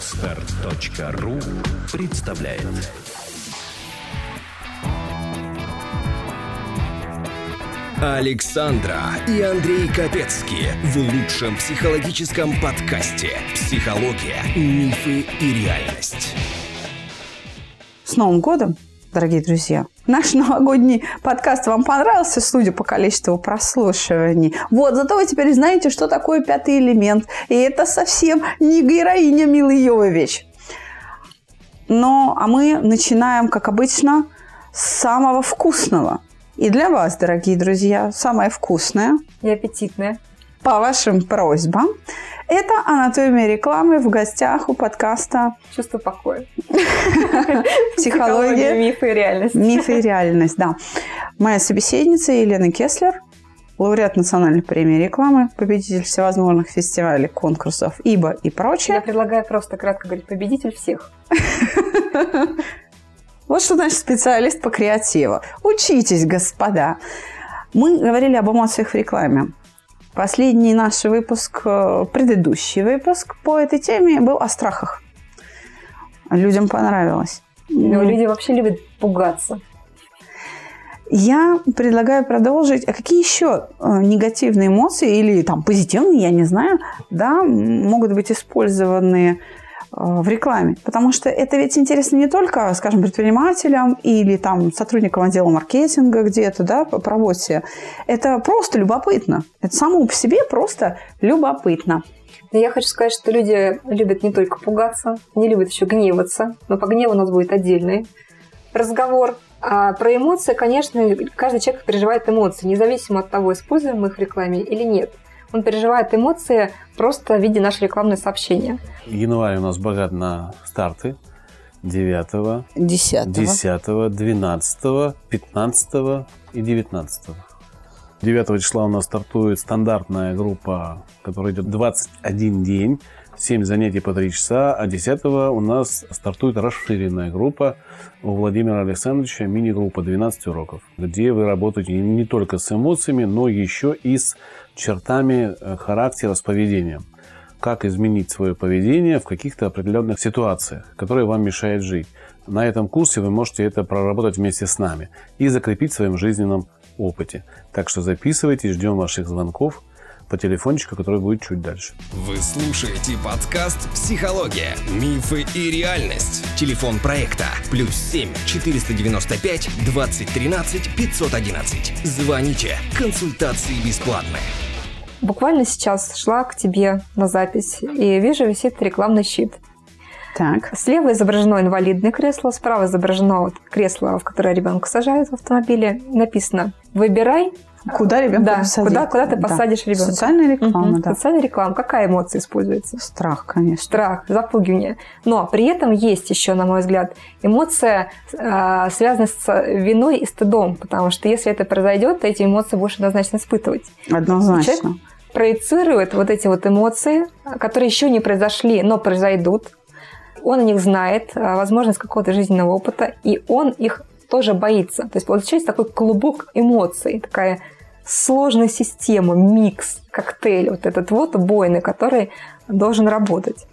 Start.ru представляет. Александра и Андрей Капецки в лучшем психологическом подкасте «Психология, мифы и реальность». С Новым годом, дорогие друзья! Наш новогодний подкаст вам понравился, судя по количеству прослушиваний. Вот, зато вы теперь знаете, что такое пятый элемент. И это совсем не героиня Миллы Йовович. Ну, а мы начинаем, как обычно, с самого вкусного. И для вас, дорогие друзья, самое вкусное и аппетитное, по вашим просьбам, это «Анатомия рекламы» в гостях у подкаста «Чувство покоя». Психология, мифы и реальность. Мифы и реальность, да. Моя собеседница Елена Кеслер, лауреат национальной премии рекламы, победитель всевозможных фестивалей, конкурсов, ИБА и прочее. Я предлагаю просто кратко говорить «победитель всех». Вот что значит специалист по креативу. Учитесь, господа. Мы говорили об эмоциях в рекламе. Последний наш выпуск, предыдущий выпуск по этой теме был о страхах. Людям понравилось. Но люди вообще любят пугаться. Я предлагаю продолжить. А какие еще негативные эмоции или там позитивные, я не знаю, да, могут быть использованы в рекламе? Потому что это ведь интересно не только, скажем, предпринимателям или там сотрудникам отдела маркетинга где-то, да, по работе. Это просто любопытно. Это само по себе просто любопытно. Но я хочу сказать, что люди любят не только пугаться, не любят еще гневаться. Но по гневу у нас будет отдельный разговор. А про эмоции, конечно, каждый человек переживает эмоции, независимо от того, используем мы их в рекламе или нет. Он переживает эмоции просто в виде нашего рекламного сообщения. Январь у нас богат на старты. 9, 10, 10, 12, 15 и 19. 9 числа у нас стартует стандартная группа, которая идет 21 день, 7 занятий по 3 часа. А 10 у нас стартует расширенная группа у Владимира Александровича, мини-группа 12 уроков, где вы работаете не только с эмоциями, но еще и с чертами характера, с поведением. Как изменить свое поведение в каких-то определенных ситуациях, которые вам мешают жить. На этом курсе вы можете это проработать вместе с нами и закрепить в своем жизненном опыте. Так что записывайтесь, ждем ваших звонков по телефончику, который будет чуть дальше. Вы слушаете подкаст «Психология, мифы и реальность». Телефон проекта +7 495 2013 511. Звоните, консультации бесплатные. Буквально сейчас шла к тебе на запись и вижу, висит рекламный щит. Так. Слева изображено инвалидное кресло, справа изображено кресло, в которое ребенка сажают в автомобиле. Написано «Выбирай». Куда ребенка посадить? Куда ты посадишь ребенка? Социальная реклама, да. Социальная реклама. Какая эмоция используется? Страх, конечно. Страх, запугивание. Но при этом есть еще, на мой взгляд, эмоция, связанная с виной и стыдом. Потому что если это произойдет, то эти эмоции будешь однозначно испытывать. Однозначно. Человек проецирует вот эти вот эмоции, которые еще не произошли, но произойдут. Он о них знает, возможно, из какого-то жизненного опыта, и он их тоже боится. То есть получается такой клубок эмоций, такая сложная система, микс, коктейль вот этот вот убойный, который должен работать.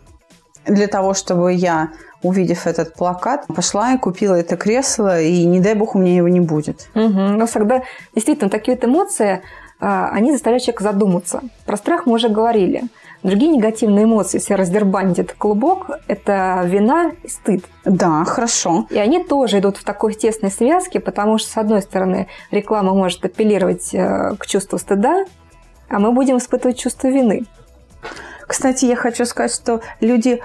Для того, чтобы я, увидев этот плакат, пошла и купила это кресло, и не дай бог у меня его не будет. Но тогда действительно такие вот эмоции, они заставляют человека задуматься. Про страх мы уже говорили. Другие негативные эмоции, если раздербанить этот клубок, это вина и стыд. Да, хорошо. И они тоже идут в такой тесной связке, потому что, с одной стороны, реклама может апеллировать к чувству стыда, а мы будем испытывать чувство вины. Кстати, я хочу сказать, что люди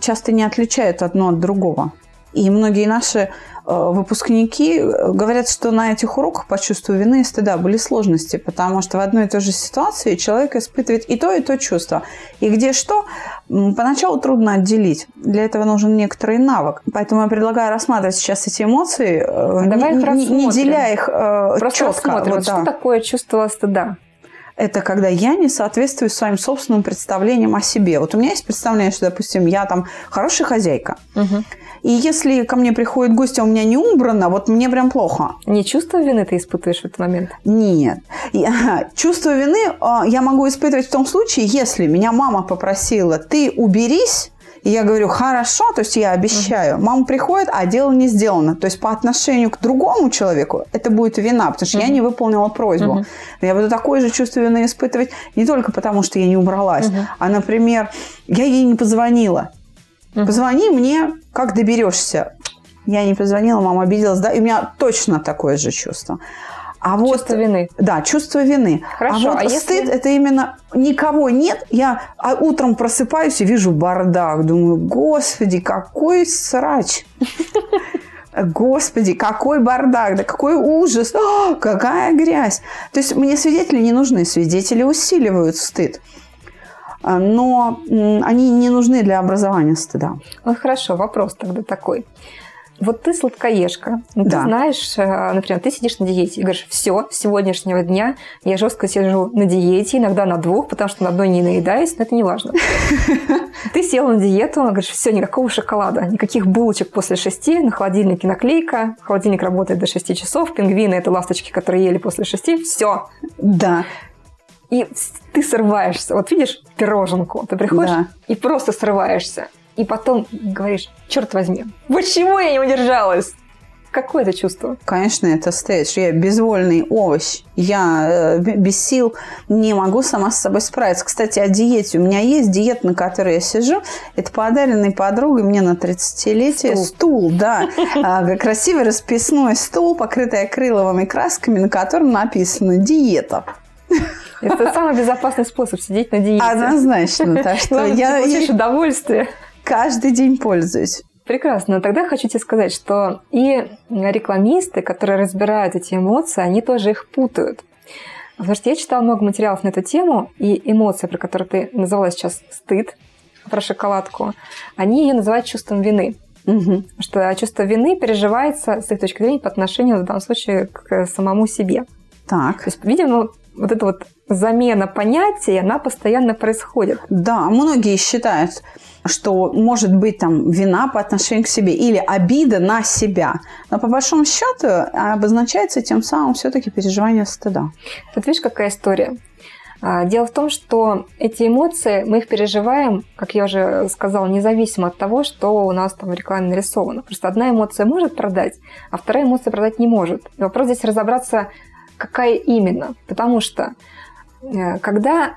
часто не отличают одно от другого. И многие наши выпускники говорят, что на этих уроках по чувству вины и стыда были сложности, потому что в одной и той же ситуации человек испытывает и то чувство. И где что, поначалу трудно отделить. Для этого нужен некоторый навык. Поэтому я предлагаю рассматривать сейчас эти эмоции, не деля их четко. Рассмотрим, вот, да. Что такое чувство стыда? Это когда я не соответствую своим собственным представлениям о себе. Вот у меня есть представление, что, допустим, я там хорошая хозяйка. Угу. И если ко мне приходит гость, а у меня не убрано, вот мне прям плохо. Не чувство вины ты испытываешь в этот момент? Нет. Чувство вины я могу испытывать в том случае, если меня мама попросила, ты уберись, И я говорю, хорошо, то есть я обещаю. Мама приходит, а дело не сделано. То есть по отношению к другому человеку это будет вина, потому что я не выполнила просьбу. Я буду такое же чувство вины испытывать не только потому, что я не убралась, а, например, я ей не позвонила. Позвони мне, как доберешься. Я не позвонила, мама обиделась, да, и у меня точно такое же чувство. А вот, чувство вины. Да, чувство вины. Хорошо, а вот стыд, если... это именно никого нет. Я утром просыпаюсь и вижу бардак. Думаю, господи, какой срач. Господи, какой бардак, да какой ужас, какая грязь. То есть мне свидетели не нужны. Свидетели усиливают стыд. Но они не нужны для образования стыда. Ну, хорошо, вопрос тогда такой. Вот ты сладкоежка, ну, да. Ты знаешь, например, ты сидишь на диете и говоришь, все, с сегодняшнего дня я жестко сижу на диете, иногда на двух, потому что на одной не наедаюсь, но это не важно. Ты села на диету, говоришь, все, никакого шоколада, никаких булочек после 6, на холодильнике наклейка, холодильник работает до 6 часов, пингвины – это ласточки, которые ели после 6, все. Да. И ты срываешься, вот видишь пироженку, ты приходишь и просто срываешься. И потом говоришь, черт возьми, почему я не удержалась? Какое это чувство? Конечно, это стыд. Я безвольный овощ. Я без сил не могу сама с собой справиться. Кстати, о диете. У меня есть диета, на которой я сижу. Это подаренный подругой мне на 30-летие стул. Да. Красивый расписной стул, покрытый акриловыми красками, на котором написано «диета». Это самый безопасный способ сидеть на диете. Однозначно. Так что я получаешь удовольствие. Каждый день пользуюсь. Прекрасно. Но тогда хочу тебе сказать, что и рекламисты, которые разбирают эти эмоции, они тоже их путают. Потому что я читала много материалов на эту тему, и эмоции, про которые ты назвала сейчас стыд, про шоколадку, они ее называют чувством вины. Потому что чувство вины переживается, с их точки зрения, по отношению, в данном случае, к самому себе. Так. То есть, видимо, вот эта вот замена понятий, она постоянно происходит. Да, многие считают, что может быть там вина по отношению к себе или обида на себя. Но по большому счету обозначается тем самым все-таки переживание стыда. Тут видишь, какая история. Дело в том, что эти эмоции, мы их переживаем, как я уже сказала, независимо от того, что у нас там в рекламе нарисовано. Просто одна эмоция может продать, а вторая эмоция продать не может. И вопрос здесь разобраться, какая именно. Потому что когда,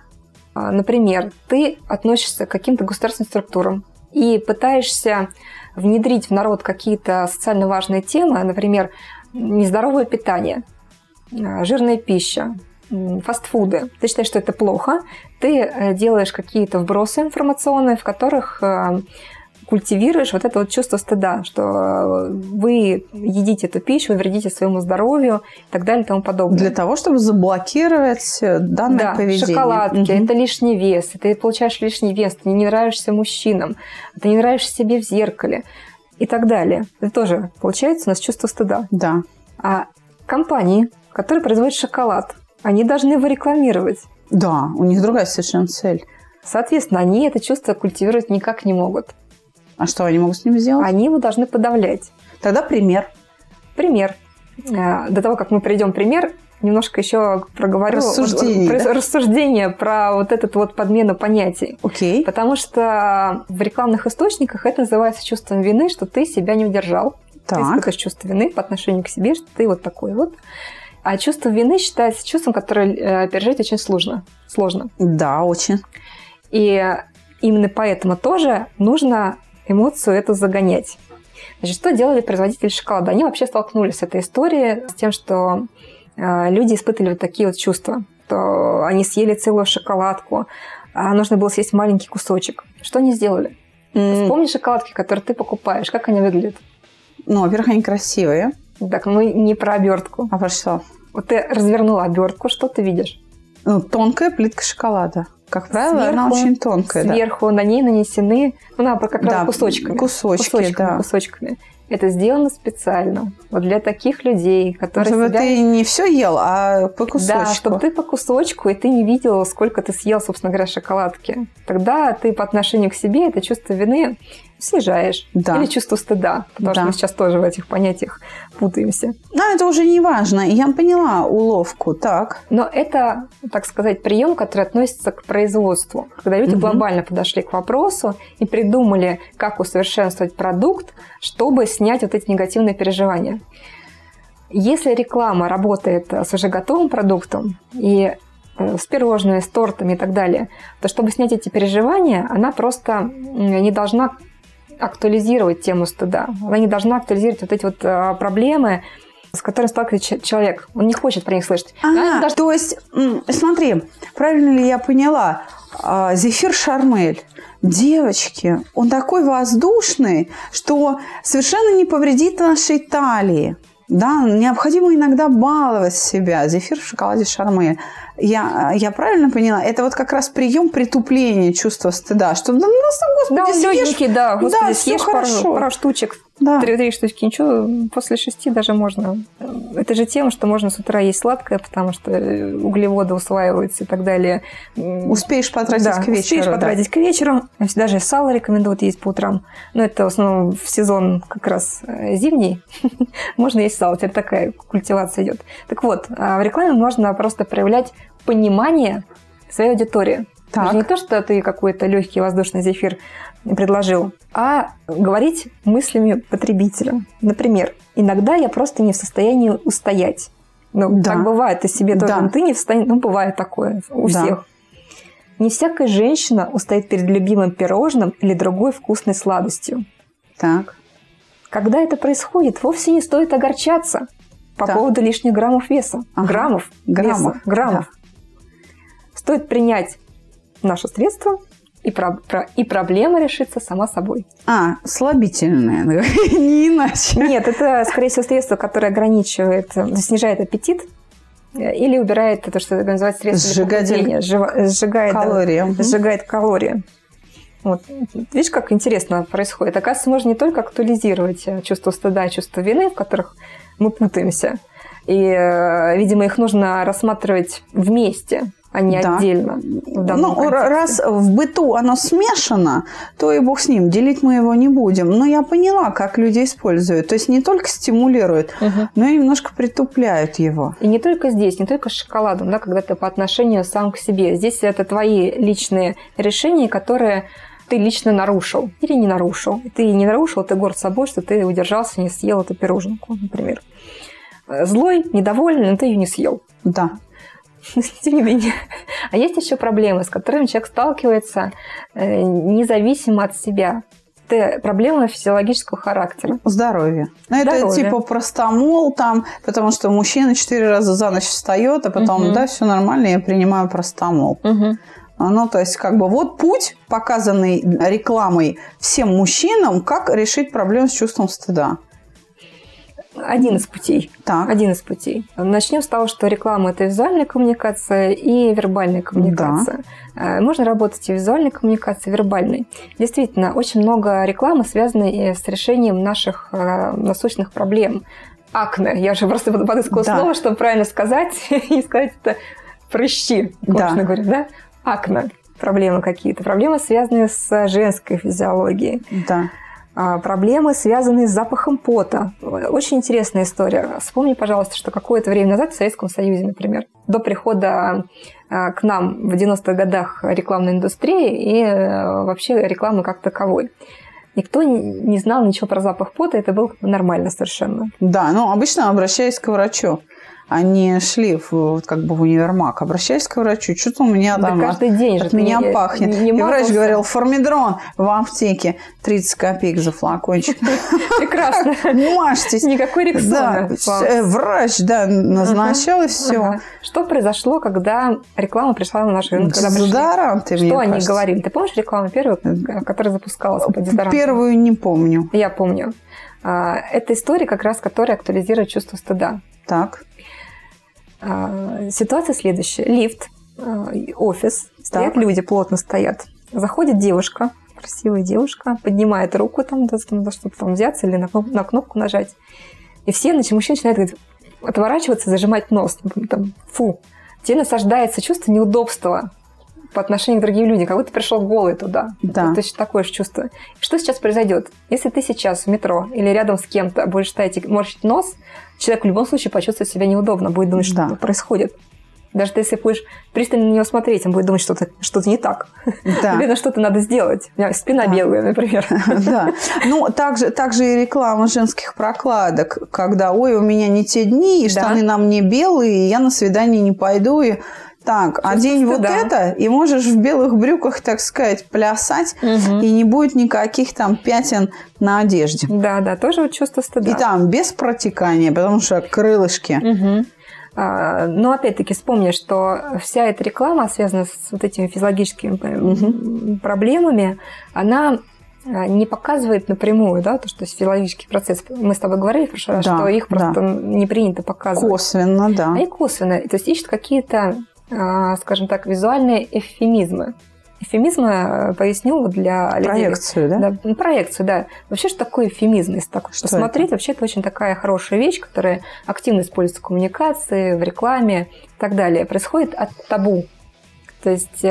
например, ты относишься к каким-то государственным структурам и пытаешься внедрить в народ какие-то социально важные темы, например, нездоровое питание, жирная пища, фастфуды. Ты считаешь, что это плохо, ты делаешь какие-то вбросы информационные, в которых культивируешь вот это вот чувство стыда, что вы едите эту пищу, вы вредите своему здоровью и так далее и тому подобное. Для того, чтобы заблокировать данное поведение. Да, шоколадки, это лишний вес, ты получаешь лишний вес, ты не нравишься мужчинам, ты не нравишься себе в зеркале и так далее. Это тоже, получается, у нас чувство стыда. Да. А компании, которые производят шоколад, они должны его рекламировать. Да, у них другая совершенно цель. Соответственно, они это чувство культивировать никак не могут. А что они могут с ним сделать? Они его должны подавлять. Тогда пример. Пример. До того, как мы приведем пример, немножко еще проговорю рассуждение про вот эту вот подмену понятий. Окей. Потому что в рекламных источниках это называется чувством вины, что ты себя не удержал. Так. Ты испытываешь чувство вины по отношению к себе, что ты вот такой вот. А чувство вины считается чувством, которое пережить очень сложно. Да, очень. И именно поэтому тоже нужно эмоцию эту загонять. Значит, что делали производители шоколада? Они вообще столкнулись с этой историей, с тем, что люди испытывали вот такие вот чувства. То они съели целую шоколадку, а нужно было съесть маленький кусочек. Что они сделали? Вспомни шоколадки, которые ты покупаешь. Как они выглядят? Ну, во-первых, они красивые. Так, мы не про обертку. А про что? Вот ты развернула обертку, что ты видишь? Ну, тонкая плитка шоколада. Как правило, сверху, она очень тонкая. Сверху на ней нанесены, ну, как раз кусочками. Кусочками. Это сделано специально. Вот для таких людей, которые... Чтобы себя... ты не все ел, а по кусочку. Да, чтобы ты по кусочку, и ты не видел, сколько ты съел, собственно говоря, шоколадки. Тогда ты по отношению к себе это чувство вины снижаешь. Да. Или чувство стыда. Потому что мы сейчас тоже в этих понятиях путаемся. Да, это уже не важно. Я поняла уловку, так. Но это, так сказать, прием, который относится к производству. Когда люди глобально подошли к вопросу и придумали, как усовершенствовать продукт, чтобы снять вот эти негативные переживания. Если реклама работает с уже готовым продуктом, и с пирожными, с тортами и так далее, то чтобы снять эти переживания, она просто не должна актуализировать тему стыда. Она не должна актуализировать вот эти вот проблемы, с которыми сталкивается человек. Он не хочет про них слышать. То есть, смотри, правильно ли я поняла, зефир Шармель, девочки, он такой воздушный, что совершенно не повредит нашей талии. Да, необходимо иногда баловать себя. Зефир в шоколаде Шармель. Я правильно поняла? Это вот как раз прием притупления чувства стыда. Что, да, господи, легенький, да, господи, да, съешь пару штучек, три штучки, ничего, после 6 даже можно. Это же тема, что можно с утра есть сладкое, потому что углеводы усваиваются и так далее. Успеешь потратить к вечеру. Успеешь потратить к вечеру. Даже сало рекомендуют есть по утрам. Но это в основном в сезон как раз зимний. Можно есть сало. Теперь такая культивация идет. Так вот, в рекламе можно просто проявлять понимание своей аудитории. Даже не то, что ты какой-то легкий воздушный зефир предложил, а говорить мыслями потребителя. Например, иногда я просто не в состоянии устоять. Так бывает, ты себе тоже, ты не в состоянии, бывает такое у всех. Не всякая женщина устоит перед любимым пирожным или другой вкусной сладостью. Так. Когда это происходит, вовсе не стоит огорчаться по поводу лишних граммов веса. Стоит принять наше средство, и проблема решится сама собой. Слабительное, не иначе. Нет, это, скорее всего, средство, которое ограничивает, снижает аппетит или убирает то, что называется средство для похудения. Сжигает калории. Вот. Видишь, как интересно происходит. Оказывается, можно не только актуализировать чувство стыда, чувство вины, в которых мы путаемся, и, видимо, их нужно рассматривать вместе, а не отдельно. Раз в быту оно смешано, то и бог с ним, делить мы его не будем. Но я поняла, как люди используют. То есть не только стимулируют, но и немножко притупляют его. И не только здесь, не только с шоколадом, когда ты по отношению сам к себе. Здесь это твои личные решения, которые ты лично нарушил или не нарушил. Ты не нарушил, ты горд собой, что ты удержался, не съел эту пироженку, например. Злой, недовольный, но ты ее не съел. Да. Тем не менее. А есть еще проблемы, с которыми человек сталкивается независимо от себя. Это проблемы физиологического характера. Здоровье. Это типа простомол, потому что мужчина 4 раза за ночь встает, а потом, все нормально, я принимаю простомол. То есть, вот путь, показанный рекламой всем мужчинам, как решить проблему с чувством стыда. Один из путей. Так. Один из путей. Начнем с того, что реклама – это визуальная коммуникация и вербальная коммуникация. Да. Можно работать и визуальной коммуникацией, и вербальной. Действительно, очень много рекламы связано с решением наших насущных проблем. Акне. Я уже просто подыскала слово, чтобы правильно сказать. И сказать это прыщи, конечно говорю, да? Акне. Проблемы какие-то. Проблемы, связанные с женской физиологией. Да. Проблемы, связанные с запахом пота. Очень интересная история. Вспомни, пожалуйста, что какое-то время назад в Советском Союзе, например, до прихода к нам в 90-х годах рекламной индустрии и вообще рекламы как таковой, никто не знал ничего про запах пота. Это было нормально совершенно. Да, обычно обращаясь к врачу. Они шли в универмаг, обращались к врачу, что-то у меня каждый день от меня пахнет. И врач говорил, формидрон в аптеке 30 копеек за флакончик. Прекрасно. Мажьтесь. Никакой рексона. Врач, назначал и все. Что произошло, когда реклама пришла на наш рынок? Дезодоранты, мне кажется. Что они говорили? Ты помнишь рекламу первую, которая запускалась по дезодорантам? Первую не помню. Я помню. Это история, как раз которая актуализирует чувство стыда. Так. Ситуация следующая. Лифт, офис. Стоят люди, плотно стоят. Заходит девушка, красивая девушка, поднимает руку там, да, чтобы там взяться или на кнопку нажать. И все мужчины начинают говорить, отворачиваться, зажимать нос. Там, фу. Тебе насаждается чувство неудобства по отношению к другим людям, как будто ты пришел голый туда. Да. Это точно такое же чувство. Что сейчас произойдет? Если ты сейчас в метро или рядом с кем-то будешь стоять и морщить нос, человек в любом случае почувствует себя неудобно, будет думать, да, что происходит. Даже если будешь пристально на него смотреть, он будет думать, что что-то не так. Да. Наверное, что-то надо сделать. У меня спина белая, например. Да. Ну, также и реклама женских прокладок, когда, ой, у меня не те дни, и штаны на мне белые, и я на свидание не пойду, и... Так, одень вот это, и можешь в белых брюках, так сказать, плясать, и не будет никаких там пятен на одежде. Да, тоже вот чувство стыда. И там без протекания, потому что крылышки. Угу. Но опять-таки вспомни, что вся эта реклама, связанная с вот этими физиологическими проблемами, она не показывает напрямую, да, то, что физиологический процесс. Мы с тобой говорили в прошлый раз, что их просто не принято показывать. Косвенно, да. Они косвенно, то есть ищут какие-то, скажем так, визуальные эвфемизмы. Эвфемизмы, поясню, для людей. Проекцию, да? Проекцию, да. Вообще, что такое эвфемизм? Если так посмотреть, вообще это очень такая хорошая вещь, которая активно используется в коммуникации, в рекламе и так далее. Происходит от табу. То есть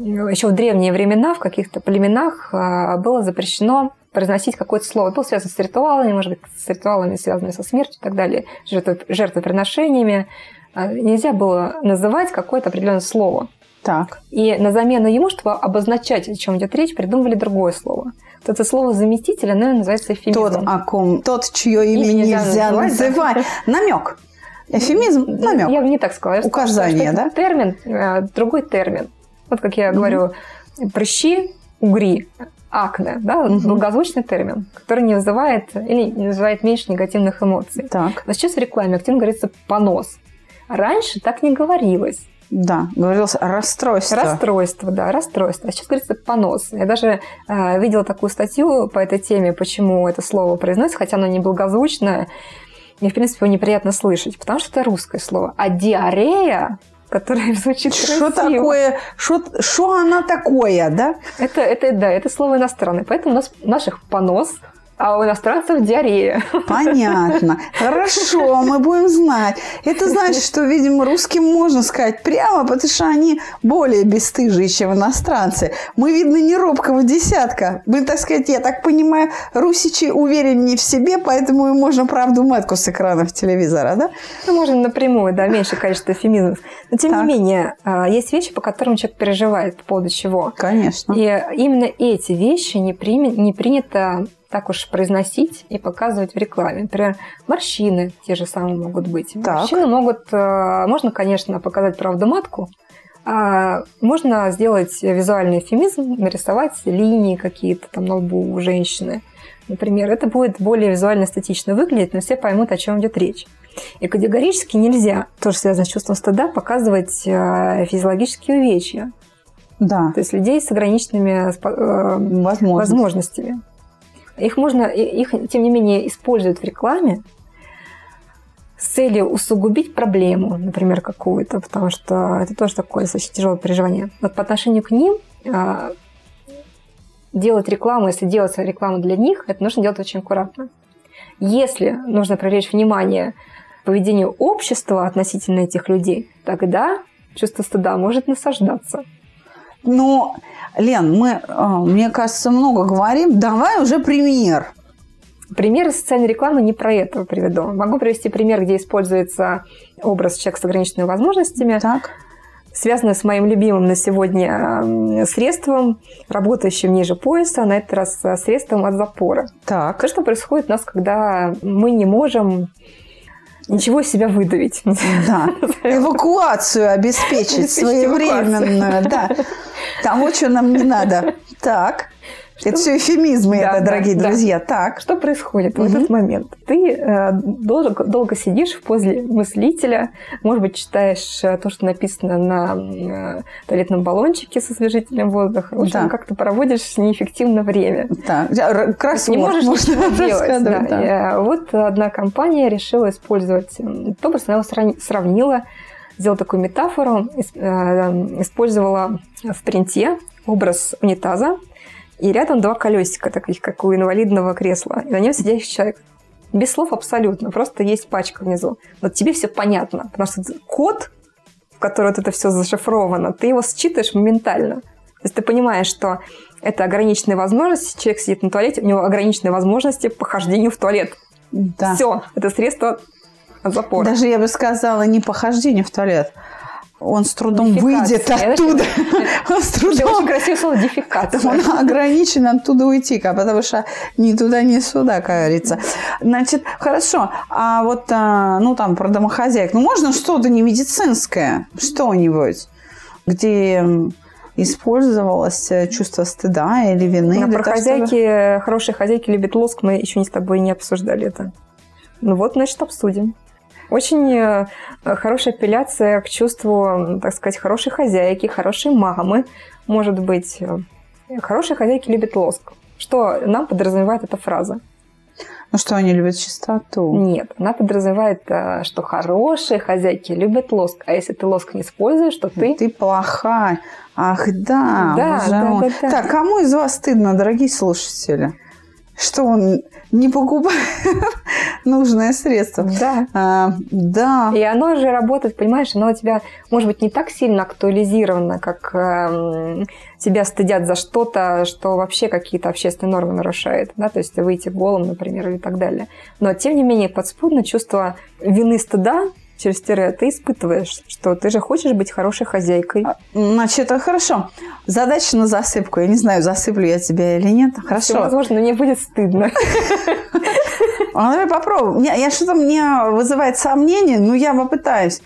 еще в древние времена в каких-то племенах было запрещено произносить какое-то слово. Это было связано с ритуалами, может быть, с ритуалами, связанными со смертью и так далее, жертвоприношениями. Нельзя было называть какое-то определенное слово. Так. И на замену ему, чтобы обозначать, о чем идет речь, придумали другое слово. Вот это слово заместитель, оно называется эвфемизмом. Тот, чье имя нельзя называть. Намек. Эвфемизм, намек. Я бы не так сказала. Указание, да? Термин, другой термин. Вот как я говорю, прыщи, угри, акне, да, благозвучный термин, который не вызывает или не вызывает меньше негативных эмоций. Так. Но сейчас в рекламе активно говорится понос. Раньше так не говорилось. Да, говорилось расстройство. Расстройство. А сейчас говорится понос. Я даже видела такую статью по этой теме, почему это слово произносится, хотя оно неблагозвучное, и, в принципе, его неприятно слышать, потому что это русское слово. А диарея, которая звучит красиво. Что она такое, да? Это слово иностранное. Поэтому у нас наших понос... А у иностранцев диарея. Понятно. Хорошо, мы будем знать. Это значит, что, видимо, русским можно сказать прямо, потому что они более бесстыжие, чем иностранцы. Мы, видно, не робкого десятка. Мы, так сказать, я так понимаю, русичи увереннее в себе, поэтому им можно правду матку с экранов телевизора, да? Ну, можно напрямую, да, меньше количество эвфемизмов. Но, тем не менее, есть вещи, по которым человек переживает по поводу чего. Конечно. И именно эти вещи не принято так уж произносить и показывать в рекламе. Например, морщины те же самые могут быть. Так. Морщины могут... Можно, конечно, показать правду матку, а можно сделать визуальный эвфемизм, нарисовать линии какие-то там на лбу у женщины. Например, это будет более визуально эстетично выглядеть, но все поймут, о чем идет речь. И категорически нельзя, тоже связано с чувством стыда, показывать физиологические увечья. Да. То есть людей с ограниченными возможностями. Их, тем не менее, используют в рекламе с целью усугубить проблему, например, какую-то, потому что это тоже такое очень тяжелое переживание. Вот по отношению к ним делать рекламу, если делать рекламу для них, это нужно делать очень аккуратно. Если нужно привлечь внимание к поведению общества относительно этих людей, тогда чувство стыда может насаждаться. Но, Лен, мы, мне кажется, много говорим. Давай уже пример. Пример социальной рекламы не про это приведу. Могу привести пример, где используется образ человека с ограниченными возможностями, связанный с моим любимым на сегодня средством, работающим ниже пояса, на этот раз средством от запора. Так. То, что происходит у нас, когда мы не можем... Ничего из себя выдавить. Да. Эвакуацию обеспечить своевременную. Да. Того, что нам не надо. Так. Это все эвфемизмы, дорогие друзья. Так. Что происходит в этот момент? Ты долго сидишь в позе мыслителя, может быть, читаешь то, что написано на туалетном баллончике со освежителем воздуха. В общем, как ты проводишь неэффективно время. Да. Красиво. Не можешь ничего делать. Да. Вот одна компания решила использовать этот образ, она его сравнила, сделала такую метафору, использовала в принте образ унитаза, и рядом два колесика, таких, как у инвалидного кресла, и на нем сидящий человек. Без слов абсолютно, просто есть пачка внизу. Вот тебе все понятно, потому что код, в который вот это все зашифровано, ты его считываешь моментально. То есть ты понимаешь, что это ограниченные возможности, человек сидит на туалете, у него ограниченные возможности по хождению в туалет. Да. Все, это средство от запора. Даже я бы сказала, не по хождению в туалет. Он с трудом выйдет оттуда. Он с трудом... Очень красивое слово «дефекация». Он ограничен оттуда уйти, потому что ни туда, ни сюда, как говорится. Значит, хорошо. А вот, ну, там, про домохозяек. Ну, можно что-то не медицинское? Что-нибудь, где использовалось чувство стыда или вины? Про хозяйки, хорошие хозяйки любят лоск. Мы еще с тобой не обсуждали это. Ну, вот, значит, обсудим. Очень хорошая апелляция к чувству, так сказать, хорошей хозяйки, хорошей мамы. Может быть, хорошие хозяйки любят лоск. Что нам подразумевает эта фраза? Ну, что они любят чистоту. Нет, она подразумевает, что хорошие хозяйки любят лоск. А если ты лоск не используешь, то ты... Ты плохая. Ах, да. Да. Так, кому из вас стыдно, дорогие слушатели? Что он не покупает нужное средство. Да. Да. И оно же работает, понимаешь, оно у тебя, может быть, не так сильно актуализировано, как тебя стыдят за что-то, что вообще какие-то общественные нормы нарушает. Да? То есть выйти голым, например, или так далее. Но, тем не менее, подспудно чувство вины, стыда через тире ты испытываешь, что ты же хочешь быть хорошей хозяйкой. Значит, хорошо. Задача на засыпку. Я не знаю, засыплю я тебя или нет. Хорошо. Все возможно, но мне будет стыдно. Давай попробуем. Я что-то мне вызывает сомнение, но я попытаюсь.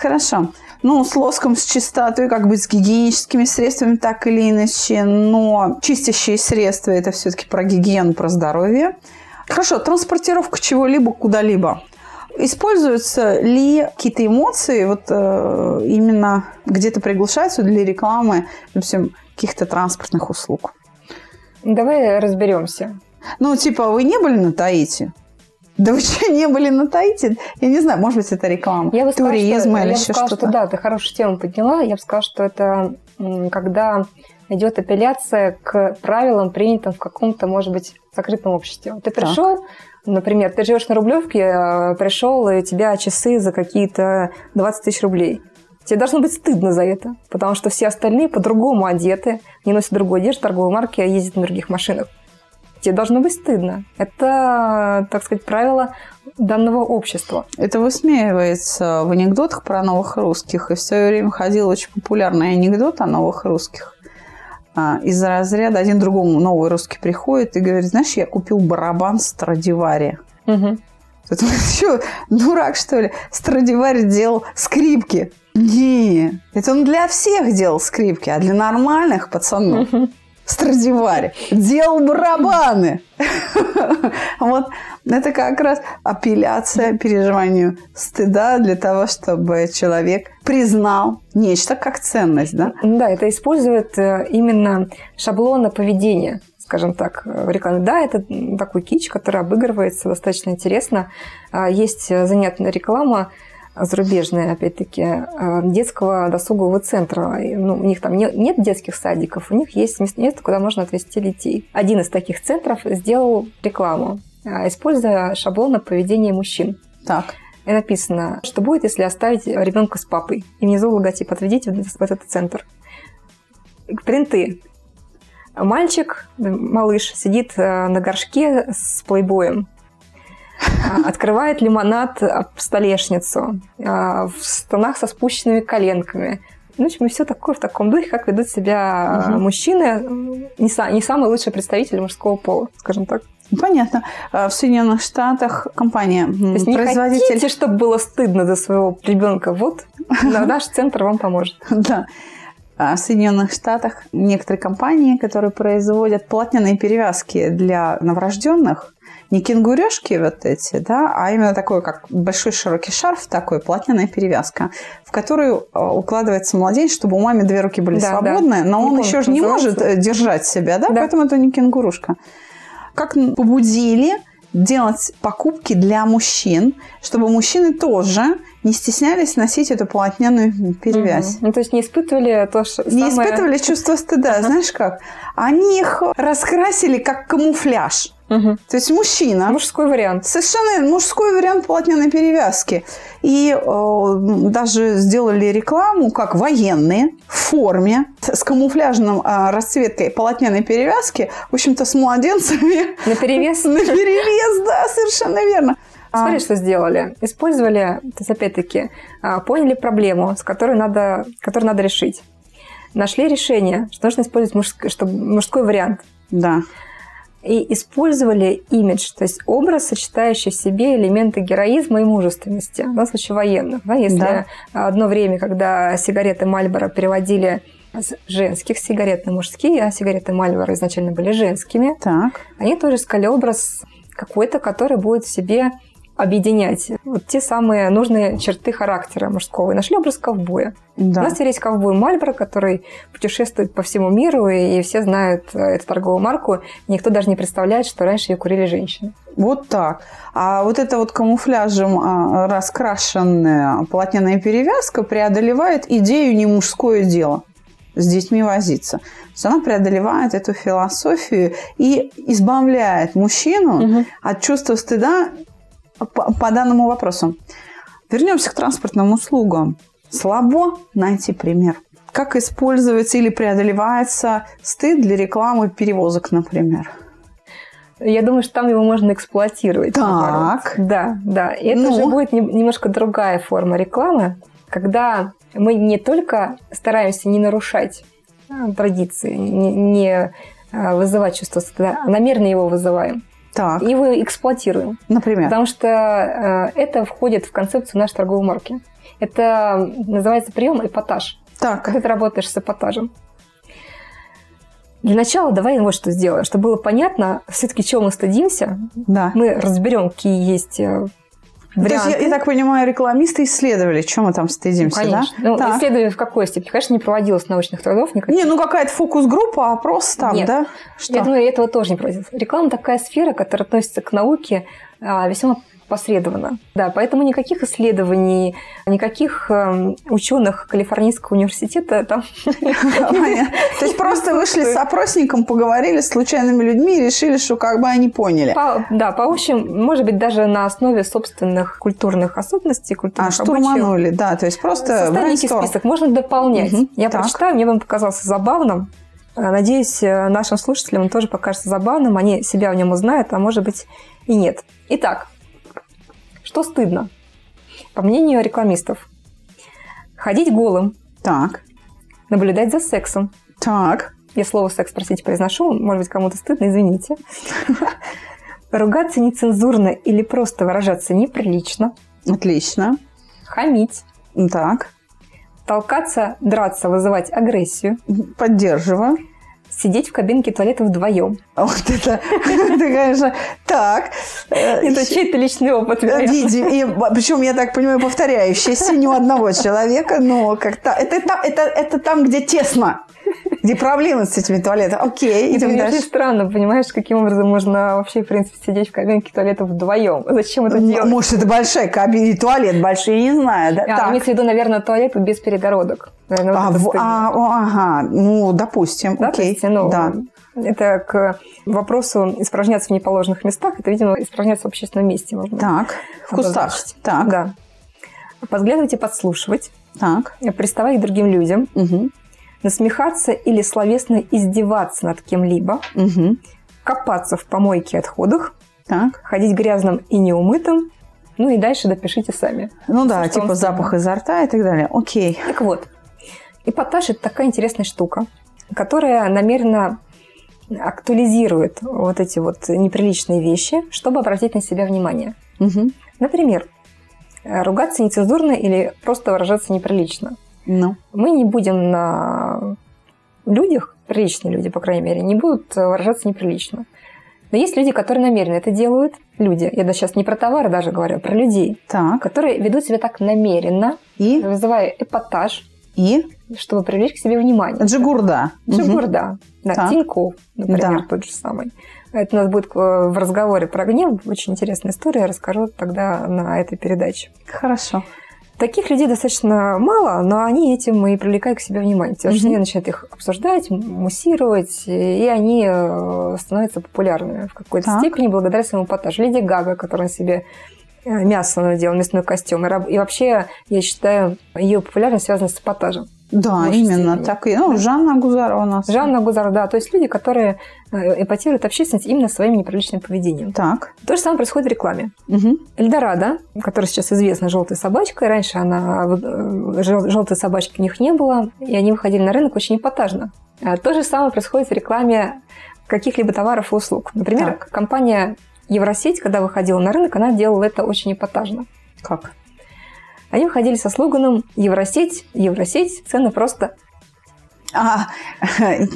Хорошо. Ну, с лоском, с чистотой, как бы с гигиеническими средствами, так или иначе. Но чистящие средства – это все-таки про гигиену, про здоровье. Хорошо. Транспортировка чего-либо куда-либо. Используются ли какие-то эмоции, вот именно где-то приглашаются для рекламы, допустим, каких-то транспортных услуг? Давай разберемся. Ну, типа, вы не были на Таити? Да вы что, не были на Таити? Я не знаю, может быть, это реклама туризма или еще что-то. Я бы сказала, что да, ты хорошую тему подняла. Я бы сказала, что это когда идет апелляция к правилам, принятым в каком-то, может быть, закрытом обществе. Ты пришел... Например, ты живешь на Рублевке, пришел, и у тебя часы за какие-то 20 тысяч рублей. Тебе должно быть стыдно за это, потому что все остальные по-другому одеты, не носят другую одежду, торговой марки, а ездят на других машинах. Тебе должно быть стыдно. Это, так сказать, правило данного общества. Это высмеивается в анекдотах про новых русских. И в свое время ходил очень популярный анекдот о новых русских. Из разряда один другому новый русский приходит и говорит: знаешь, я купил барабан Страдивари. Угу. Ты что, дурак, что ли? Страдивари делал скрипки. Не, это он для всех делал скрипки, а для нормальных пацанов Страдивари делал барабаны. Вот это как раз апелляция переживанию стыда для того, чтобы человек признал нечто как ценность, да? Да, это использует именно шаблоны поведения, скажем так, в рекламе. Да, это такой кич, который обыгрывается достаточно интересно. Есть занятная реклама зарубежная, опять-таки, детского досугового центра. Ну, у них там нет детских садиков, у них есть место, куда можно отвезти детей. Один из таких центров сделал рекламу, используя шаблон поведения мужчин. Так. И написано, что будет, если оставить ребенка с папой. И внизу логотип «Отведите в этот центр». Принты. Мальчик, малыш, сидит на горшке с плейбоем. Открывает лимонад об столешницу, в штанах со спущенными коленками. Ну, в общем, все такое в таком духе, как ведут себя мужчины, не самые лучшие представители мужского пола, скажем так. Понятно. В Соединенных Штатах компания, производитель... Не хотите, чтобы было стыдно за своего ребенка? Вот наш центр вам поможет. Да. В Соединенных Штатах некоторые компании, которые производят полотняные перевязки для новорожденных, не кенгурёшки вот эти, да, а именно такой, как большой широкий шарф, такой, полотняная перевязка, в которую укладывается младенец, чтобы у мамы две руки были свободны, но он еще же не может держать себя, да? Поэтому это не кенгурушка. Как побудили делать покупки для мужчин, чтобы мужчины тоже не стеснялись носить эту полотняную перевязь. Ну, то есть не испытывали то, что... Не испытывали чувство стыда, знаешь как? Они их раскрасили как камуфляж. То есть мужчина. Мужской вариант. Совершенно мужской вариант полотняной перевязки. И даже сделали рекламу, как военные в форме с камуфляжным расцветкой полотняной перевязки. В общем-то, с младенцами. Наперевес. Наперевес, да, совершенно верно. Смотри, что сделали. Использовали, то есть, опять-таки, поняли проблему, которую надо решить. Нашли решение, что нужно использовать мужской вариант. Да. И использовали имидж, то есть образ, сочетающий в себе элементы героизма и мужественности. В случае военных. Да? Если одно время, когда сигареты Marlboro переводили с женских сигарет на мужские, а сигареты Marlboro изначально были женскими, так. Они тоже искали образ какой-то, который будет в себе объединять вот те самые нужные черты характера мужского. И нашли образ ковбоя. Да. У нас теперь есть ковбой Marlboro, который путешествует по всему миру, и все знают эту торговую марку. Никто даже не представляет, что раньше ее курили женщины. Вот так. А вот эта вот камуфляжем раскрашенная полотняная перевязка преодолевает идею «не мужское дело» с детьми возиться. То есть она преодолевает эту философию и избавляет мужчину от чувства стыда по данному вопросу. Вернемся к транспортным услугам. Слабо найти пример. Как используется или преодолевается стыд для рекламы перевозок, например? Я думаю, что там его можно эксплуатировать. Так. Да. И это уже будет немножко другая форма рекламы, когда мы не только стараемся не нарушать традиции, не вызывать чувство стыда, а намеренно его вызываем. Так. И его эксплуатируем. Например? Потому что это входит в концепцию нашей торговой марки. Это называется прием эпатаж. Так. Когда ты работаешь с эпатажем. Для начала давай вот что сделаем, чтобы было понятно, все-таки чего мы стыдимся. Да. Мы разберем, какие есть варианты. То есть, я так понимаю, рекламисты исследовали, чего мы там стыдимся, конечно. Да? Ну, исследовали в какой степени? Конечно, не проводилось научных трудов никаких. Не, какая-то фокус-группа, опрос там, нет. Да? Что? Я думаю, этого тоже не проводилось. Реклама такая сфера, которая относится к науке весьма посредованно. Да, поэтому никаких исследований, никаких ученых Калифорнийского университета там... То есть просто вышли с опросником, поговорили с случайными людьми и решили, что как бы они поняли. Да, по общем, может быть, даже на основе собственных культурных особенностей, культурных обычаев. Штурманули, да, то есть просто... Составили некий список, можно дополнять. Я прочитаю, мне он показался забавным. Надеюсь, нашим слушателям он тоже покажется забавным, они себя в нем узнают, а может быть и нет. Итак, что стыдно? По мнению рекламистов. Ходить голым. Так. Наблюдать за сексом. Так. Я слово «секс», простите, произношу. Может быть, кому-то стыдно, извините. Ругаться нецензурно или просто выражаться неприлично. Отлично. Хамить. Так. Толкаться, драться, вызывать агрессию. Поддерживаю. Сидеть в кабинке туалета вдвоем. Вот это, конечно, так. Это чей-то личный опыт. Причем, я так понимаю, повторяющийся не у одного человека, но как-то... Это там, где тесно, где проблемы с этими туалетами. Окей, идем дальше. Очень странно, понимаешь, каким образом можно вообще, в принципе, сидеть в кабинке туалета вдвоем. Зачем это делать? Может, это большая кабина, туалет большой, не знаю. Имеется в виду, наверное, туалет без перегородок. Допустим, окей. Да. Это к вопросу испражняться в неположенных местах. Это, видимо, испражняться в общественном месте. Можно так, в кустах. Так. Да. Подглядывать и подслушивать. Так. Приставать к другим людям. Угу. Насмехаться или словесно издеваться над кем-либо. Угу. Копаться в помойке и отходах. Так. Ходить грязным и неумытым. Ну и дальше допишите сами. Типа запах изо рта и так далее. Окей. Так вот. Эпатаж – это такая интересная штука, которая намеренно актуализирует вот эти вот неприличные вещи, чтобы обратить на себя внимание. Угу. Например, ругаться нецензурно или просто выражаться неприлично. Мы не будем на людях, приличные люди, по крайней мере, не будут выражаться неприлично. Но есть люди, которые намеренно это делают. Люди. Я сейчас не про товары даже говорю, а про людей. Так. Которые ведут себя так намеренно, вызывая эпатаж. Чтобы привлечь к себе внимание. Джигурда. Угу. Да, Тинькофф, например, тот же самый. Это у нас будет в разговоре про гнев. Очень интересная история. Я расскажу тогда на этой передаче. Хорошо. Таких людей достаточно мало, но они этим и привлекают к себе внимание. Потому что они начинают их обсуждать, муссировать, и они становятся популярными в какой-то степени благодаря своему эпатажу. Леди Гага, которая себе мясо надела, мясной костюм. И вообще, я считаю, ее популярность связана с эпатажем. Да, именно так. Ну, да. Жанна Гузарова у нас. Жанна Гузарова, да. То есть люди, которые эпатируют общественность именно своим неприличным поведением. Так. То же самое происходит в рекламе. Угу. Эльдорадо, которая сейчас известна желтой собачкой, раньше желтой собачки у них не было, и они выходили на рынок очень эпатажно. То же самое происходит в рекламе каких-либо товаров и услуг. Например, компания Евросеть, когда выходила на рынок, она делала это очень эпатажно. Как? Они выходили со слоганом «Евросеть, Евросеть, цены просто...»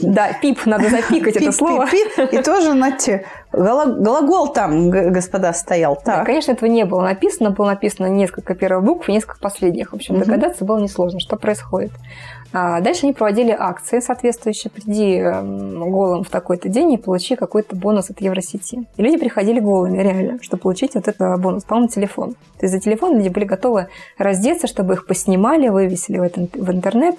Да, пип, надо запикать это слово. И тоже, знаете, глагол там, господа, стоял. Конечно, этого не было написано. Было написано несколько первых букв и несколько последних. В общем, догадаться было несложно, что происходит. Дальше они проводили акции соответствующие. Приди голым в такой-то день и получи какой-то бонус от Евросети. И люди приходили голыми, реально, чтобы получить вот этот бонус. По-моему, телефон. То есть за телефон люди были готовы раздеться, чтобы их поснимали, вывесили в интернет.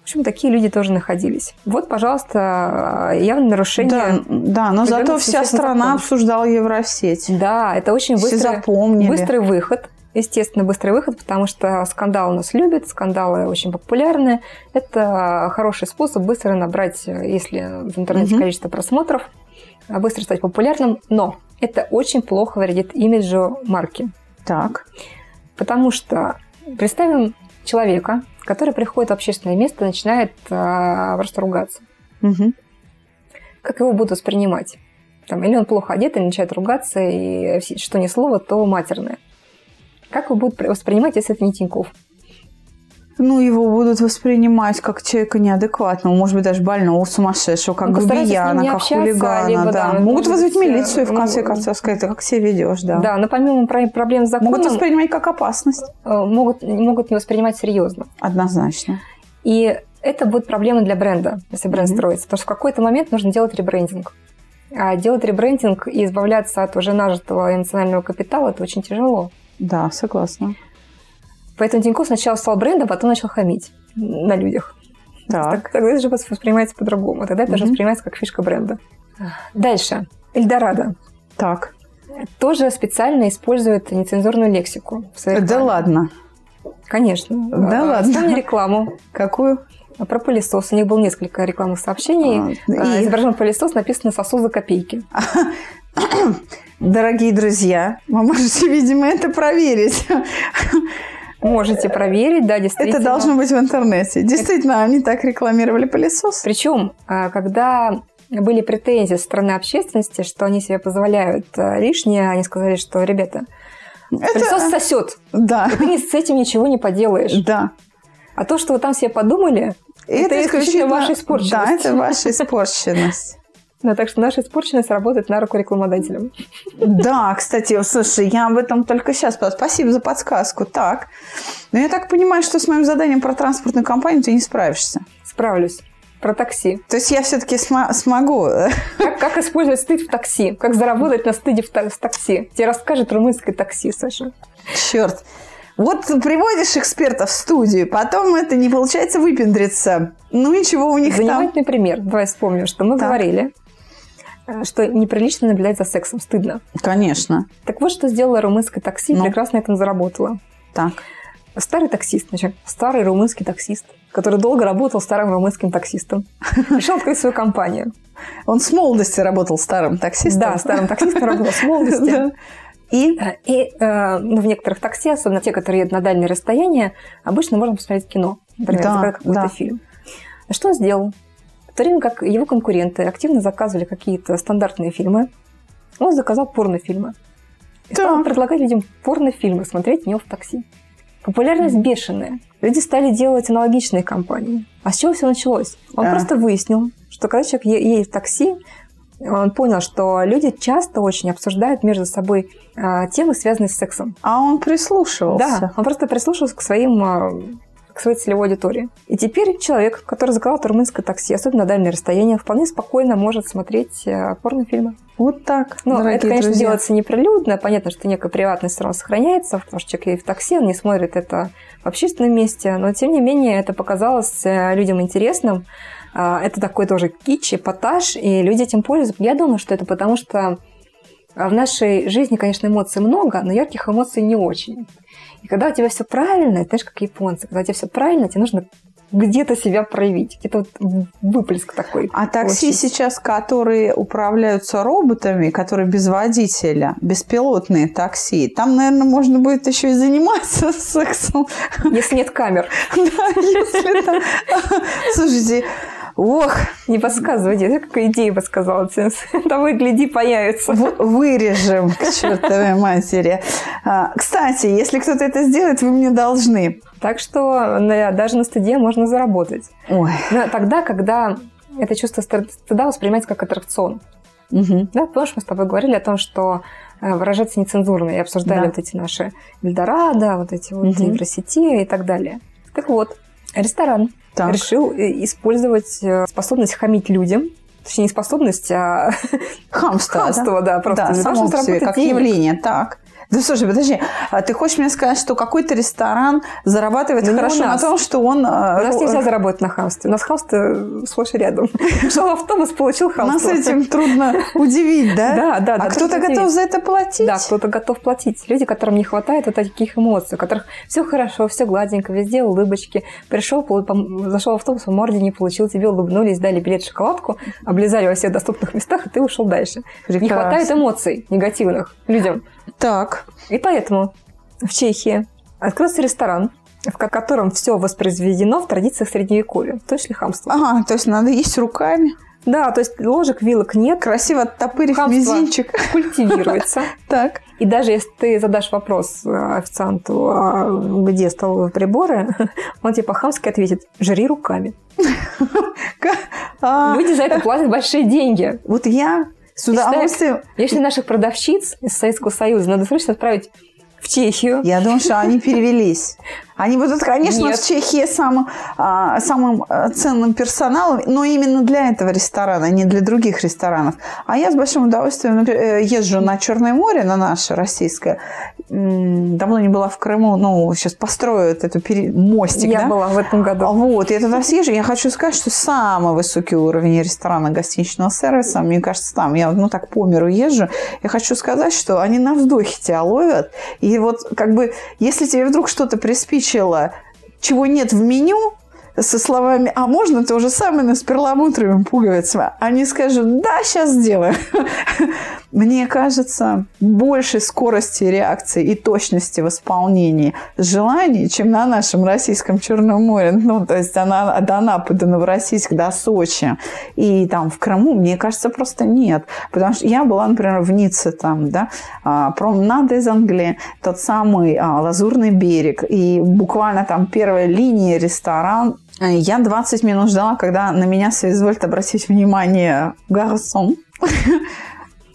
В общем, такие люди тоже находились. Вот, пожалуйста, явное нарушение. Да, но зато вся страна обсуждала Евросеть. Да, это очень быстрый выход. Естественно, быстрый выход, потому что скандал нас любит, скандалы очень популярны. Это хороший способ быстро набрать, если в интернете количество просмотров, быстро стать популярным. Но это очень плохо вредит имиджу марки. Так. Потому что представим человека, который приходит в общественное место и начинает просто ругаться. Как его будут воспринимать? Или он плохо одет и начинает ругаться, и что ни слово, то матерное. Как его будут воспринимать, если это не Тинькофф? Ну, его будут воспринимать как человека неадекватного, может быть, даже больного, сумасшедшего, как грубияна, как хулигана. Либо, да. Могут вызвать милицию, в конце концов, сказать, как себя ведешь. Да. Да, но помимо проблем с законом... Могут воспринимать как опасность. Могут не воспринимать серьезно. Однозначно. И это будет проблема для бренда, если бренд строится. Потому что в какой-то момент нужно делать ребрендинг. А делать ребрендинг и избавляться от уже нажитого эмоционального капитала – это очень тяжело. Да, согласна. Поэтому Тинькофф сначала стал брендом, а потом начал хамить на людях. Так. Тогда это же воспринимается по-другому. Тогда это же воспринимается как фишка бренда. Дальше. Эльдорадо. Так. Тоже специально использует нецензурную лексику в своей рекламе. Да ладно? Конечно. Да ладно? Вспомни рекламу. Какую? Про пылесос. У них было несколько рекламных сообщений. Изображен пылесос, написано «сосу за копейки». Дорогие друзья, вы можете, видимо, это проверить. Можете проверить, да, действительно. Это должно быть в интернете. Действительно, они так рекламировали пылесос. Причем, когда были претензии со стороны общественности, что они себе позволяют лишнее, они сказали, что, ребята, пылесос сосет. Да. И ты с этим ничего не поделаешь. Да. А то, что вы там себе подумали, это исключительно ваша испорченность. Да, это ваша испорченность. Да, так что наша испорченность работает на руку рекламодателям. Да, кстати, слушай, я об этом только сейчас. Спасибо за подсказку. Так, но я так понимаю, что с моим заданием про транспортную компанию ты не справишься. Справлюсь. Про такси. То есть я все-таки смогу. Как использовать стыд в такси? Как заработать на стыде в такси? Тебе расскажет румынское такси, Саша. Черт. Вот приводишь эксперта в студию, потом это не получается выпендриться. Ну ничего у них там. Занимательный пример. Давай вспомним, что мы говорили. Что неприлично наблюдать за сексом. Стыдно. Конечно. Так вот, что сделала румынское такси. Ну. Прекрасно этом заработала. Так. Старый таксист. Значит, старый румынский таксист, который долго работал старым румынским таксистом. Решил открыть свою компанию. Он с молодости работал старым таксистом. Да, старым таксистом работал с молодости. И в некоторых такси, особенно те, которые едут на дальние расстояния, обычно можно посмотреть кино. Например, какой-то фильм. Что он сделал? В то время как его конкуренты активно заказывали какие-то стандартные фильмы, он заказал порнофильмы. И стал предлагать людям порнофильмы смотреть в него в такси. Популярность бешеная. Люди стали делать аналогичные компании. А с чего все началось? Он просто выяснил, что когда человек едет в такси, он понял, что люди часто очень обсуждают между собой темы, связанные с сексом. А он прислушивался. Да, он просто прислушивался к своим... к своей целевой аудитории. И теперь человек, который заказал румынское такси, особенно на дальние расстояния, вполне спокойно может смотреть порнофильмы. Вот так. Ну, это, конечно, друзья, делается неприлюдно. Понятно, что некая приватность все равно сохраняется, потому что человек и в такси, он не смотрит это в общественном месте. Но, тем не менее, это показалось людям интересным. Это такой тоже кич, эпатаж, и люди этим пользуются. Я думаю, что это потому, что в нашей жизни, конечно, эмоций много, но ярких эмоций не очень. И когда у тебя все правильно, знаешь, как японцы, когда у тебя все правильно, тебе нужно где-то себя проявить, где-то вот выплеск такой. А такси сейчас, которые управляются роботами, которые без водителя, беспилотные такси, там, наверное, можно будет еще и заниматься сексом. Если нет камер. Да, если там... Слушайте... Ох, не подсказывайте, какая идея подсказала тебе. Того и гляди, появится. Вырежем, к чертовой матери. Кстати, если кто-то это сделает, вы мне должны. Так что даже на стыде можно заработать. Ой. Но тогда, когда это чувство стыда воспринимается как аттракцион. Угу. Да, потому что мы с тобой говорили о том, что выражаться нецензурно. И обсуждали вот эти наши Эльдорадо, вот эти вот Евросети и так далее. Так вот, ресторан. Так. Решил использовать способность хамить людям. Точнее, не способность, а хамство, да, просто. Да, само по себе, как явление, так. Да, слушай, подожди, ты хочешь мне сказать, что какой-то ресторан зарабатывает хорошо на том, что он... У нас нельзя заработать на хамстве. У нас хамство сплошь и рядом. Шел автобус, получил хамство. Нас этим трудно удивить, да? Да. А кто-то готов за это платить? Да, кто-то готов платить. Люди, которым не хватает вот таких эмоций, у которых все хорошо, все гладенько, везде улыбочки. Пришел, зашел в автобус, в морде не получил, тебе улыбнулись, дали билет, шоколадку, облизали во всех доступных местах, и ты ушел дальше. Прекрасно. Не хватает эмоций негативных людям. Так. И поэтому в Чехии открылся ресторан, в котором все воспроизведено в традициях Средневековья. То есть хамство. Ага, то есть надо есть руками. Да, то есть ложек, вилок нет. Красиво оттопырив мизинчик. Культивируется. Так. И даже если ты задашь вопрос официанту, где столовые приборы, он тебе по-хамски ответит: жри руками. Люди за это платят большие деньги. Вот я... Если наших продавщиц из Советского Союза надо срочно отправить в Чехию. Я думаю, что они перевелись. Они будут, конечно, в Чехии самым ценным персоналом, но именно для этого ресторана, не для других ресторанов. А я с большим удовольствием езжу на Черное море, на наше российское. Давно не была в Крыму, но сейчас построят этот мостик. Я была в этом году. Вот, я туда съезжу. Я хочу сказать, что самый высокий уровень ресторана гостиничного сервиса, мне кажется, там. Я так по миру езжу. Я хочу сказать, что они на вздохе тебя ловят. И вот как бы, если тебе вдруг что-то приспичило, чего нет в меню, со словами «а можно то же самое, но с перламутровыми пуговицами», они скажут: «да, сейчас сделаем». Мне кажется, большей скорости реакции и точности в исполнении желаний, чем на нашем российском Черном море. Ну, то есть от Анапы до Новороссийска, до Сочи. И там в Крыму, мне кажется, просто нет. Потому что я была, например, в Ницце, там, да, променад из Англии, тот самый Лазурный берег. И буквально там первая линия, ресторан. Я 20 минут ждала, когда на меня соизволит обратить внимание гарсон.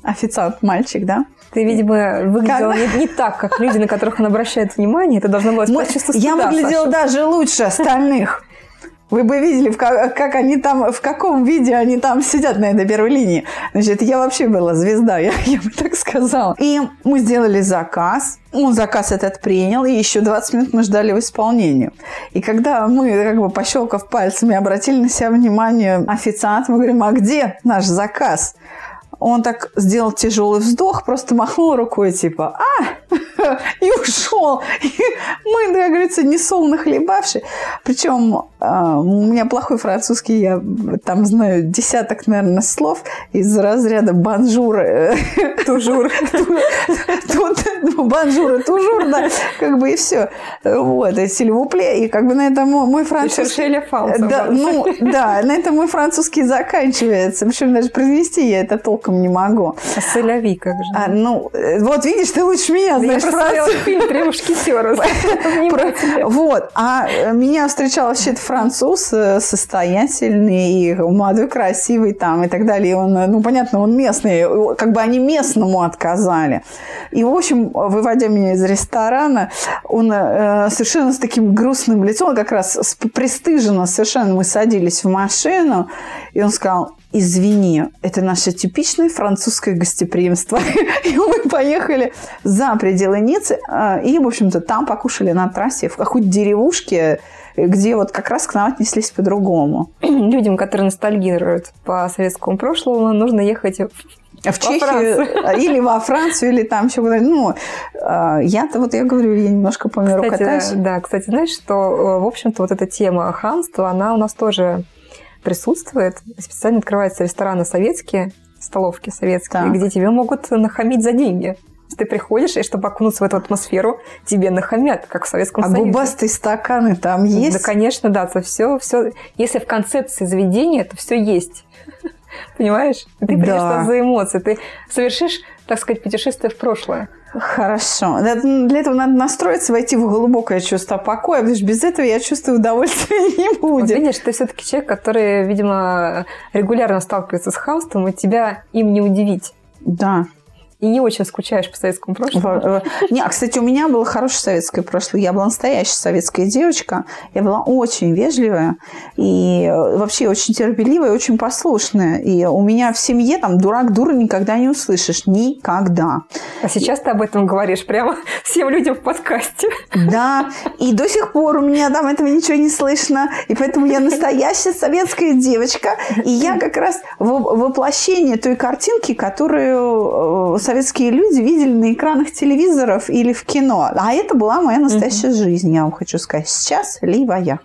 Официант, мальчик, да? Ты, видимо, выглядела не так, как люди, на которых он обращает внимание. Это должно было быть чувство стыда. Я выглядела даже лучше остальных. Вы бы видели, как они там, в каком виде они там сидят на этой первой линии. Значит, я вообще была звезда, я бы так сказала. И мы сделали заказ. Он заказ этот принял, и еще 20 минут мы ждали в исполнении. И когда мы, как бы пощелкав пальцами, обратили на себя внимание официант, мы говорим: а где наш заказ? Он так сделал тяжелый вздох, просто махнул рукой, типа, и ушел. И мы, как говорится, не солоно хлебавши. Причем у меня плохой французский, я там знаю десяток, наверное, слов из разряда «бонжур», «тужур», «бонжур» и «тужур», да, как бы и все. Вот, и «сильвупле», и как бы на этом мой французский... Да, на этом мой французский заканчивается. Причем даже произнести я это толком не могу. А «Сэляви» как же? Вот видишь, ты лучше меня знаешь. Я просто смотрела фильм «Три мушкетера». Вот. А меня встречала вообще-то француз состоятельный, и молодой, красивый там и так далее. И он, ну, понятно, он местный. Как бы они местному отказали. И, в общем, выводя меня из ресторана, он совершенно с таким грустным лицом, он как раз пристыженно совершенно, мы садились в машину, и он сказал: извини, это наше типичное французское гостеприимство. И мы поехали за пределы Ниццы. И, в общем-то, там покушали на трассе в какой-то деревушке, где вот как раз к нам отнеслись по-другому. Людям, которые ностальгируют по советскому прошлому, нужно ехать в Чехию или во Францию, или там еще куда-нибудь. Ну, я-то, вот я говорю, я немножко по миру катаюсь. Да, кстати, знаешь, что, в общем-то, вот эта тема ханства, она у нас тоже присутствует. Специально открываются рестораны советские, столовки советские, так, где тебе могут нахамить за деньги. Ты приходишь, и чтобы окунуться в эту атмосферу, тебе нахамят, как в Советском Союзе. А губастые стаканы там есть? Да, конечно, да. Это все. Если в концепции заведения, то все есть. Понимаешь? Ты придешь за эмоции. Ты совершишь, так сказать, путешествие в прошлое. Хорошо. Для этого надо настроиться, войти в глубокое чувство покоя, потому что без этого, я чувствую, удовольствия не будет. Вот видишь, ты все-таки человек, который, видимо, регулярно сталкивается с хаустом, и тебя им не удивить. Да. И не очень скучаешь по советскому прошлому. Не, кстати, у меня было хорошее советское прошлое. Я была настоящая советская девочка. Я была очень вежливая. И вообще очень терпеливая, и очень послушная. И у меня в семье там дурак-дура никогда не услышишь. Никогда. А сейчас ты об этом говоришь прямо всем людям в подкасте. Да. И до сих пор у меня там этого ничего не слышно. И поэтому я настоящая советская девочка. И я как раз воплощение той картинки, которую советские люди видели на экранах телевизоров или в кино. А это была моя настоящая жизнь, я вам хочу сказать. Сейчас либо я.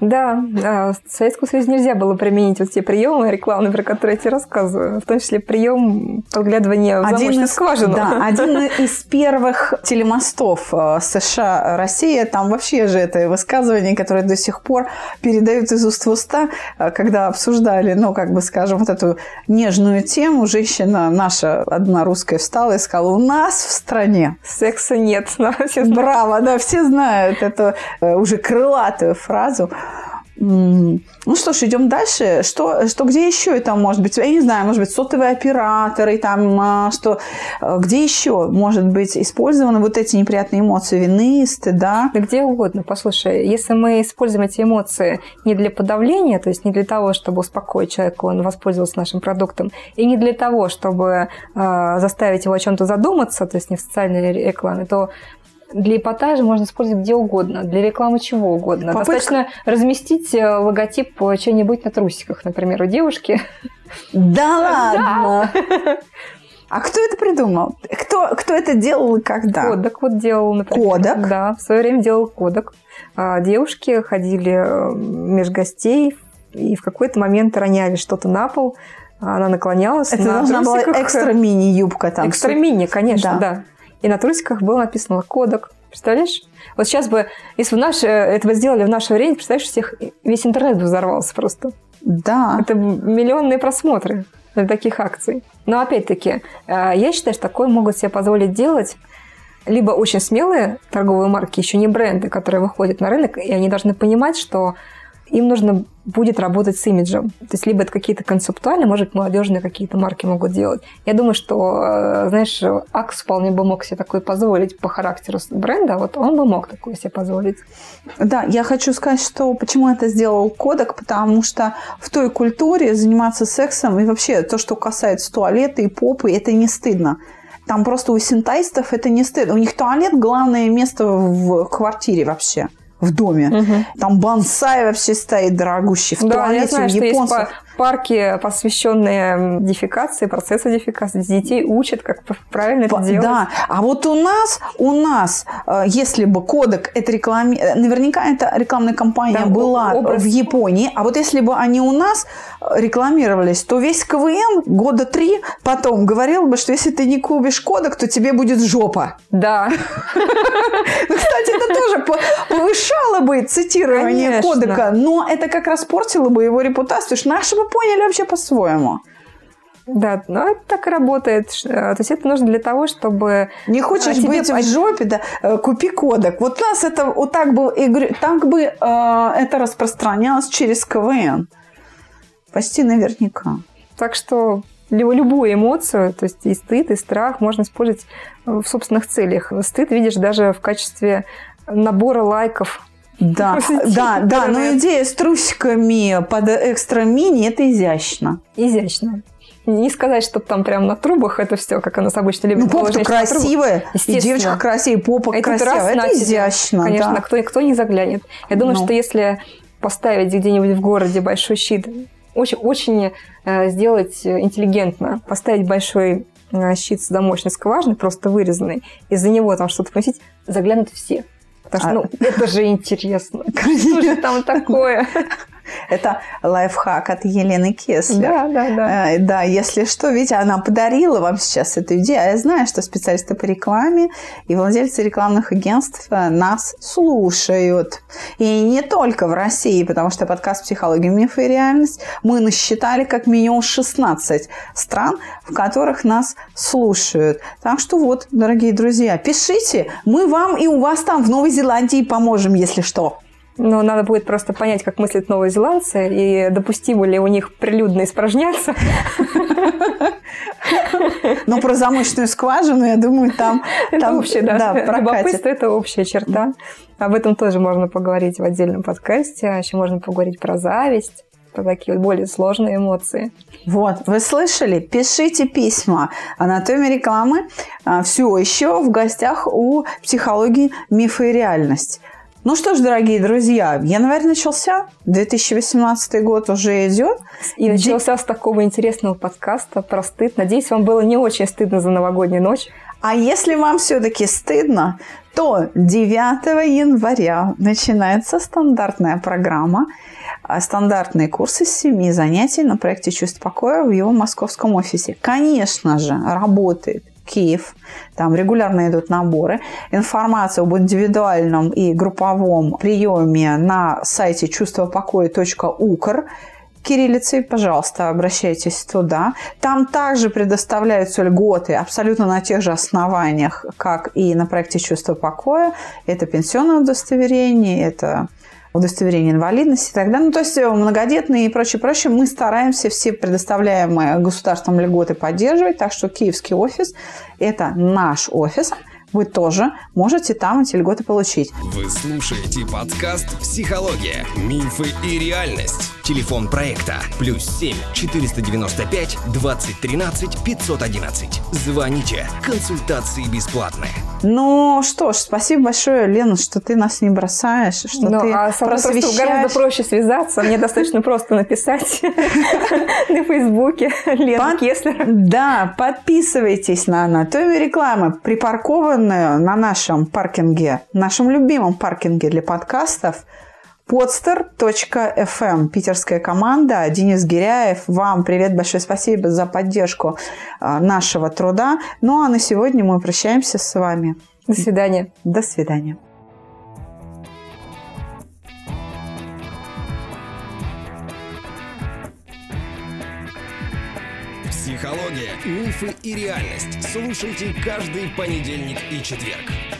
Да, в Советском Союзе нельзя было применить вот те приемы рекламные, про которые я тебе рассказываю. В том числе прием подглядывания в замочную скважину. Да, один из первых телемостов США, Россия. Там вообще же это высказывание, которое до сих пор передают из уст в уста, когда обсуждали, ну, как бы, скажем, вот эту нежную тему. Женщина наша, одна русская, встала и сказала: у нас в стране секса нет. Браво, да, все знают эту уже крылатую фразу. Ну что ж, идем дальше. Что где еще это может быть? Я не знаю, может быть, сотовые операторы, там, что, где еще может быть использованы вот эти неприятные эмоции вины, стыда? Да где угодно. Послушай, если мы используем эти эмоции не для подавления, то есть не для того, чтобы успокоить человека, он воспользовался нашим продуктом, и не для того, чтобы заставить его о чем-то задуматься, то есть не в социальной рекламе, то для эпатажа можно использовать где угодно, для рекламы чего угодно. Попытка. Достаточно разместить логотип чего-нибудь на трусиках, например, у девушки. Да ладно! А кто это придумал? Кто это делал и когда? Кодак вот делал, например. Кодак? Да, в свое время делал Кодак. Девушки ходили меж гостей и в какой-то момент роняли что-то на пол. Она наклонялась. Это должна была экстра-мини-юбка там. Экстра-мини, конечно, да. И на трусиках было написано «Кодак». Представляешь? Вот сейчас бы, если бы это сделали в наше время, представляешь, весь интернет бы взорвался просто. Да. Это миллионные просмотры для таких акций. Но опять-таки, я считаю, что такое могут себе позволить делать либо очень смелые торговые марки, еще не бренды, которые выходят на рынок, и они должны понимать, что им нужно будет работать с имиджем. То есть, либо это какие-то концептуальные, может быть, молодежные какие-то марки могут делать. Я думаю, что, знаешь, Axe вполне бы мог себе такое позволить по характеру бренда. Вот он бы мог такое себе позволить. Да, я хочу сказать, что почему это сделал Kodak, потому что в той культуре заниматься сексом и вообще то, что касается туалета и попы, это не стыдно. Там просто у синтаистов это не стыдно. У них туалет – главное место в квартире вообще. В доме. Там бонсай вообще стоит дорогущий. В туалете, я знаю, у японцев. Что есть парки, посвященные дефекации, процессу дефекации. Детей учат, как правильно это делать. Да. А вот у нас, если бы Kodak, наверняка эта рекламная кампания была в Японии, а вот если бы они у нас рекламировались, то весь КВН 3 года потом говорил бы, что если ты не купишь Kodak, то тебе будет жопа. Да. Ну, кстати, это тоже повышало бы цитирование Кодака, но это как раз портило бы его репутацию, потому что наши бы поняли вообще по-своему. Да, но это так и работает. То есть это нужно для того, чтобы... Не хочешь быть в жопе, да? Купи Kodak. Вот у нас это вот так бы, так бы это распространялось через КВН. Почти наверняка. Так что любую эмоцию, то есть и стыд, и страх, можно использовать в собственных целях. Стыд видишь даже в качестве набора лайков. Да, да, да, но идея с трусиками под экстра-мини – это изящно. Изящно. Не сказать, что там прям на трубах это все, как у нас обычно любят. Ну, попа-то красивая, и девочка красивая, и попа красивая. Это изящно. Конечно, да. кто не заглянет. Я думаю, что если поставить где-нибудь в городе большой щит, очень-очень сделать интеллигентно, поставить большой щит замочной скважины, просто вырезанный, из-за него там что-то поместить, заглянут все. Потому что, это же интересно. Что же там такое? Это лайфхак от Елены Кеслер. Да. Да, если что, видите, она подарила вам сейчас эту идею. А я знаю, что специалисты по рекламе и владельцы рекламных агентств нас слушают. И не только в России, потому что подкаст «Психология, мифы и реальность» мы насчитали как минимум 16 стран, в которых нас слушают. Так что вот, дорогие друзья, пишите. Мы вам и у вас там в Новой Зеландии поможем, если что. Но надо будет просто понять, как мыслят новозеландцы, и допустимо ли у них прилюдно испражняться. Но про замочную скважину, я думаю, там вообще, да, любопытство – это общая черта. Об этом тоже можно поговорить в отдельном подкасте. Еще можно поговорить про зависть, про такие более сложные эмоции. Вот, вы слышали? Пишите письма. Анатомия рекламы все еще в гостях у «Психологии, мифы и реальность». Ну что ж, дорогие друзья, январь начался, 2018 год уже идет. И начался с такого интересного подкаста про стыд. Надеюсь, вам было не очень стыдно за новогоднюю ночь. А если вам все-таки стыдно, то 9 января начинается стандартная программа, стандартные курсы с 7 занятий на проекте «Чувство покоя» в его московском офисе. Конечно же, работает Киев. Там регулярно идут наборы. Информация об индивидуальном и групповом приеме на сайте чувствопокоя.укр. Кириллицей, пожалуйста, обращайтесь туда. Там также предоставляются льготы абсолютно на тех же основаниях, как и на проекте «Чувство покоя». Это пенсионное удостоверение, это удостоверение инвалидности и так далее. Ну, то есть многодетные и прочее. Мы стараемся все предоставляемые государством льготы поддерживать. Так что киевский офис – это наш офис. Вы тоже можете там эти льготы получить. Вы слушаете подкаст «Психология, мифы и реальность». Телефон проекта +7 495 20 13 511. Звоните. Консультации бесплатные. Ну что ж, спасибо большое, Лена, что ты нас не бросаешь, что ты просвещаешь. То, что гораздо проще связаться. Мне достаточно просто написать на Фейсбуке Лена Кеслер. Да, подписывайтесь на «Анатомию рекламы», припаркованную на нашем паркинге, нашем любимом паркинге для подкастов. podster.fm. Питерская команда. Денис Гиряев. Вам привет. Большое спасибо за поддержку нашего труда. Ну, а на сегодня мы прощаемся с вами. До свидания. До свидания. Психология, мифы и реальность. Слушайте каждый понедельник и четверг.